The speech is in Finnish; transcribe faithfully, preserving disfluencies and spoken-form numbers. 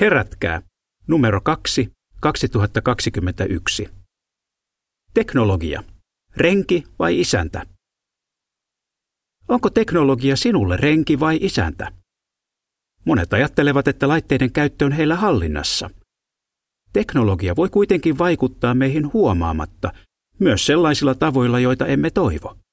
Herätkää. Numero kaksi, kaksituhattakaksikymmentäyksi. Teknologia. Renki vai isäntä? Onko teknologia sinulle renki vai isäntä? Monet ajattelevat, että laitteiden käyttö on heillä hallinnassa. Teknologia voi kuitenkin vaikuttaa meihin huomaamatta, myös sellaisilla tavoilla, joita emme toivo.